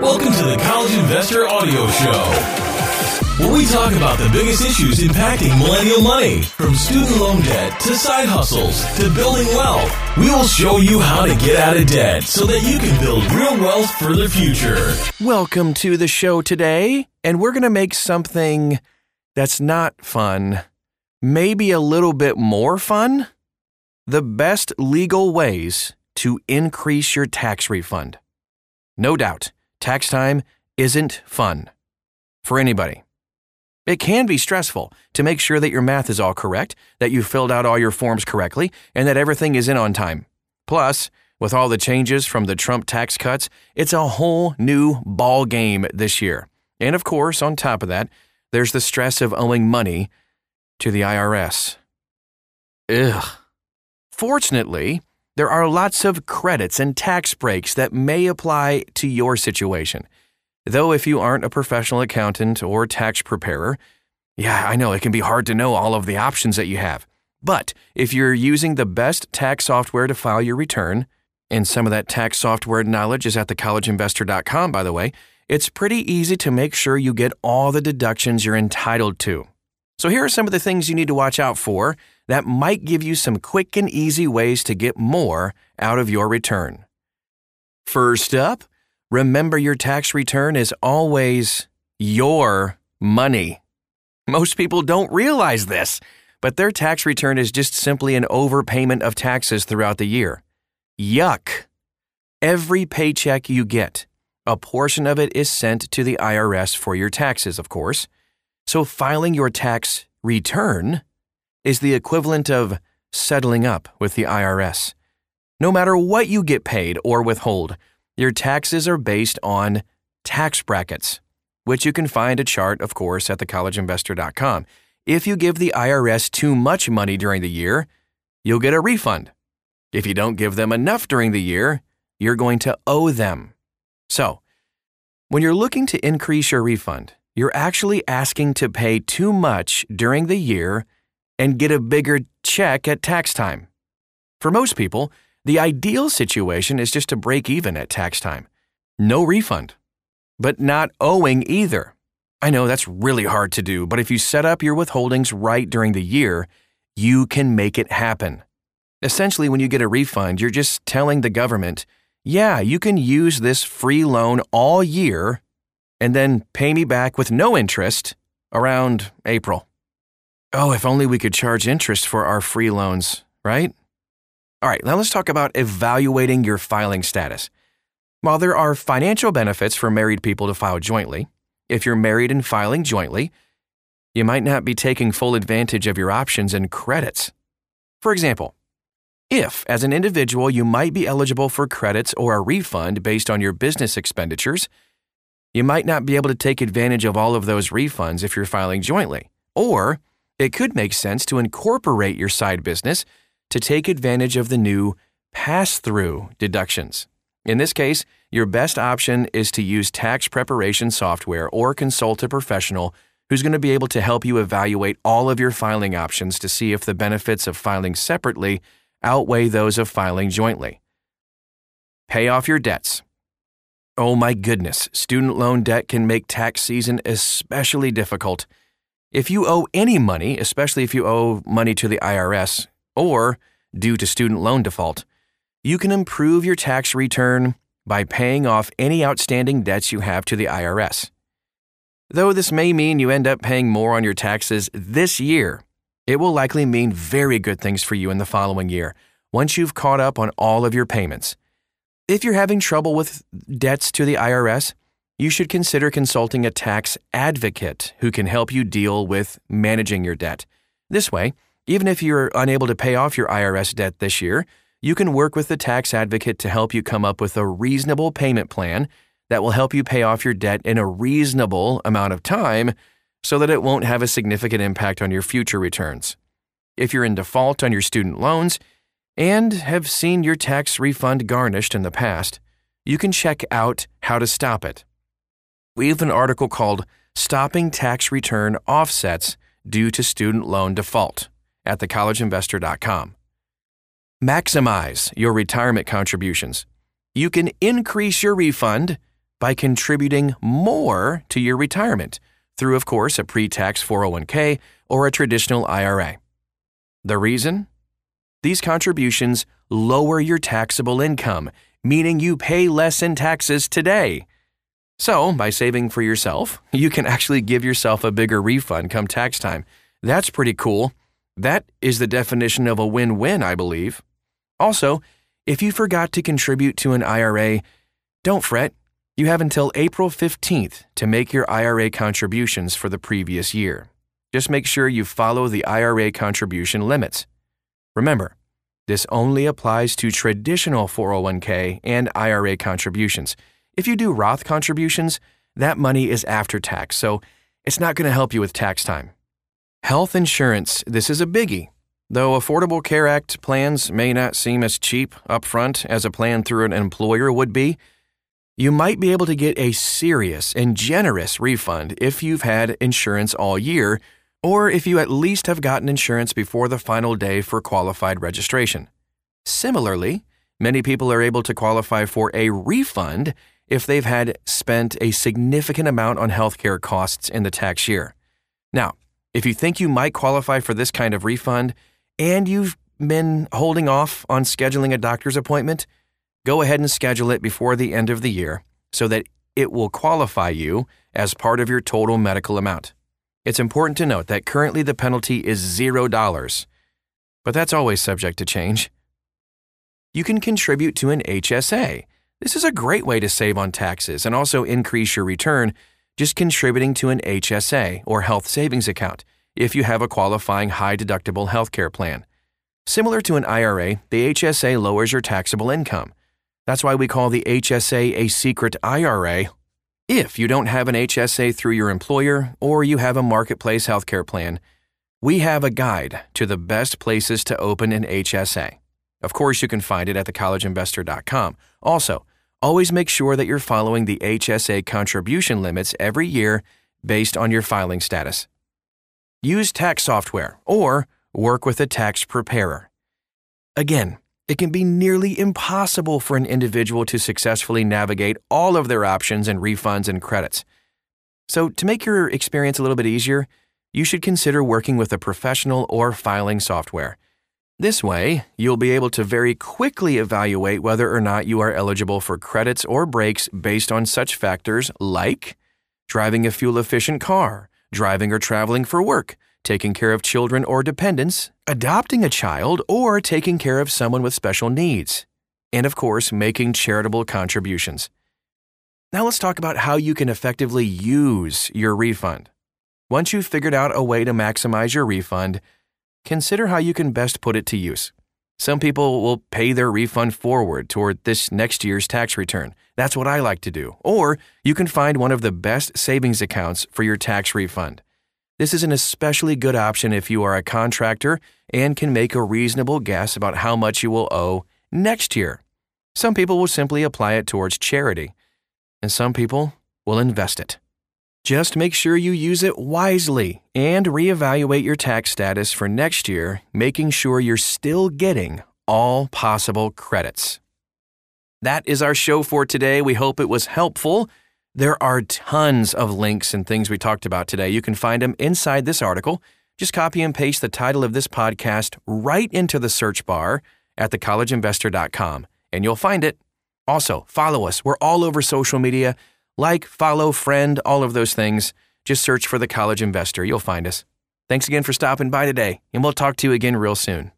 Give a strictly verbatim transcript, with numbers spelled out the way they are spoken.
Welcome to the College Investor Audio Show, where we talk about the biggest issues impacting millennial money, from student loan debt to side hustles to building wealth. We will show you how to get out of debt so that you can build real wealth for the future. Welcome to the show today, and we're going to make something that's not fun, maybe a little bit more fun. The best legal ways to increase your tax refund. No doubt. Tax time isn't fun for anybody. It can be stressful to make sure that your math is all correct, that you filled out all your forms correctly, and that everything is in on time. Plus, with all the changes from the Trump tax cuts, it's a whole new ball game this year. And of course, on top of that, there's the stress of owing money to the I R S. Ugh. Fortunately, there are lots of credits and tax breaks that may apply to your situation. Though if you aren't a professional accountant or tax preparer, yeah, I know it can be hard to know all of the options that you have. But if you're using the best tax software to file your return, and some of that tax software knowledge is at the college investor dot com, by the way, it's pretty easy to make sure you get all the deductions you're entitled to. So here are some of the things you need to watch out for that might give you some quick and easy ways to get more out of your return. First up, remember your tax return is always your money. Most people don't realize this, but their tax return is just simply an overpayment of taxes throughout the year. Yuck! Every paycheck you get, a portion of it is sent to the I R S for your taxes, of course. So filing your tax return is the equivalent of settling up with the I R S. No matter what you get paid or withhold, your taxes are based on tax brackets, which you can find a chart, of course, at the college investor dot com. If you give the I R S too much money during the year, you'll get a refund. If you don't give them enough during the year, you're going to owe them. So, when you're looking to increase your refund, you're actually asking to pay too much during the year and get a bigger check at tax time. For most people, the ideal situation is just to break even at tax time. No refund, but not owing either. I know that's really hard to do, but if you set up your withholdings right during the year, you can make it happen. Essentially, when you get a refund, you're just telling the government, yeah, you can use this free loan all year and then pay me back with no interest around April. Oh, if only we could charge interest for our free loans, right? All right, now let's talk about evaluating your filing status. While there are financial benefits for married people to file jointly, if you're married and filing jointly, you might not be taking full advantage of your options and credits. For example, if, as an individual, you might be eligible for credits or a refund based on your business expenditures, you might not be able to take advantage of all of those refunds if you're filing jointly. Or it could make sense to incorporate your side business to take advantage of the new pass-through deductions. In this case, your best option is to use tax preparation software or consult a professional who's going to be able to help you evaluate all of your filing options to see if the benefits of filing separately outweigh those of filing jointly. Pay off your debts. Oh my goodness, student loan debt can make tax season especially difficult. If you owe any money, especially if you owe money to the I R S or due to student loan default, you can improve your tax return by paying off any outstanding debts you have to the I R S. Though this may mean you end up paying more on your taxes this year, it will likely mean very good things for you in the following year once you've caught up on all of your payments. If you're having trouble with debts to the I R S, you should consider consulting a tax advocate who can help you deal with managing your debt. This way, even if you're unable to pay off your I R S debt this year, you can work with the tax advocate to help you come up with a reasonable payment plan that will help you pay off your debt in a reasonable amount of time so that it won't have a significant impact on your future returns. If you're in default on your student loans and have seen your tax refund garnished in the past, you can check out how to stop it. We have an article called Stopping Tax Return Offsets Due to Student Loan Default at the college investor dot com. Maximize your retirement contributions. You can increase your refund by contributing more to your retirement through, of course, a pre-tax four oh one k or a traditional I R A. The reason? These contributions lower your taxable income, meaning you pay less in taxes today. So, by saving for yourself, you can actually give yourself a bigger refund come tax time. That's pretty cool. That is the definition of a win-win, I believe. Also, if you forgot to contribute to an I R A, don't fret. You have until April fifteenth to make your I R A contributions for the previous year. Just make sure you follow the I R A contribution limits. Remember, this only applies to traditional four oh one k and I R A contributions. If you do Roth contributions, that money is after tax, so it's not going to help you with tax time. Health insurance, this is a biggie. Though Affordable Care Act plans may not seem as cheap upfront as a plan through an employer would be, you might be able to get a serious and generous refund if you've had insurance all year, or if you at least have gotten insurance before the final day for qualified registration. Similarly, many people are able to qualify for a refund if they've had spent a significant amount on healthcare costs in the tax year. Now, if you think you might qualify for this kind of refund and you've been holding off on scheduling a doctor's appointment, go ahead and schedule it before the end of the year so that it will qualify you as part of your total medical amount. It's important to note that currently the penalty is zero dollars, but that's always subject to change. You can contribute to an H S A. This is a great way to save on taxes and also increase your return just contributing to an H S A or health savings account if you have a qualifying high deductible healthcare plan. Similar to an I R A, the H S A lowers your taxable income. That's why we call the H S A a secret I R A. If you don't have an H S A through your employer or you have a marketplace healthcare plan, we have a guide to the best places to open an H S A. Of course, you can find it at the college investor dot com. Also, always make sure that you're following the H S A contribution limits every year based on your filing status. Use tax software or work with a tax preparer. Again, it can be nearly impossible for an individual to successfully navigate all of their options and refunds and credits. So, to make your experience a little bit easier, you should consider working with a professional or filing software. This way, you'll be able to very quickly evaluate whether or not you are eligible for credits or breaks based on such factors like driving a fuel-efficient car, driving or traveling for work, taking care of children or dependents, adopting a child, or taking care of someone with special needs, and of course, making charitable contributions. Now let's talk about how you can effectively use your refund. Once you've figured out a way to maximize your refund, consider how you can best put it to use. Some people will pay their refund forward toward this next year's tax return. That's what I like to do. Or you can find one of the best savings accounts for your tax refund. This is an especially good option if you are a contractor and can make a reasonable guess about how much you will owe next year. Some people will simply apply it towards charity, and some people will invest it. Just make sure you use it wisely and reevaluate your tax status for next year, making sure you're still getting all possible credits. That is our show for today. We hope it was helpful. There are tons of links and things we talked about today. You can find them inside this article. Just copy and paste the title of this podcast right into the search bar at the college investor dot com, and you'll find it. Also, follow us. We're all over social media. Like, follow, friend, all of those things. Just search for The College Investor. You'll find us. Thanks again for stopping by today, and we'll talk to you again real soon.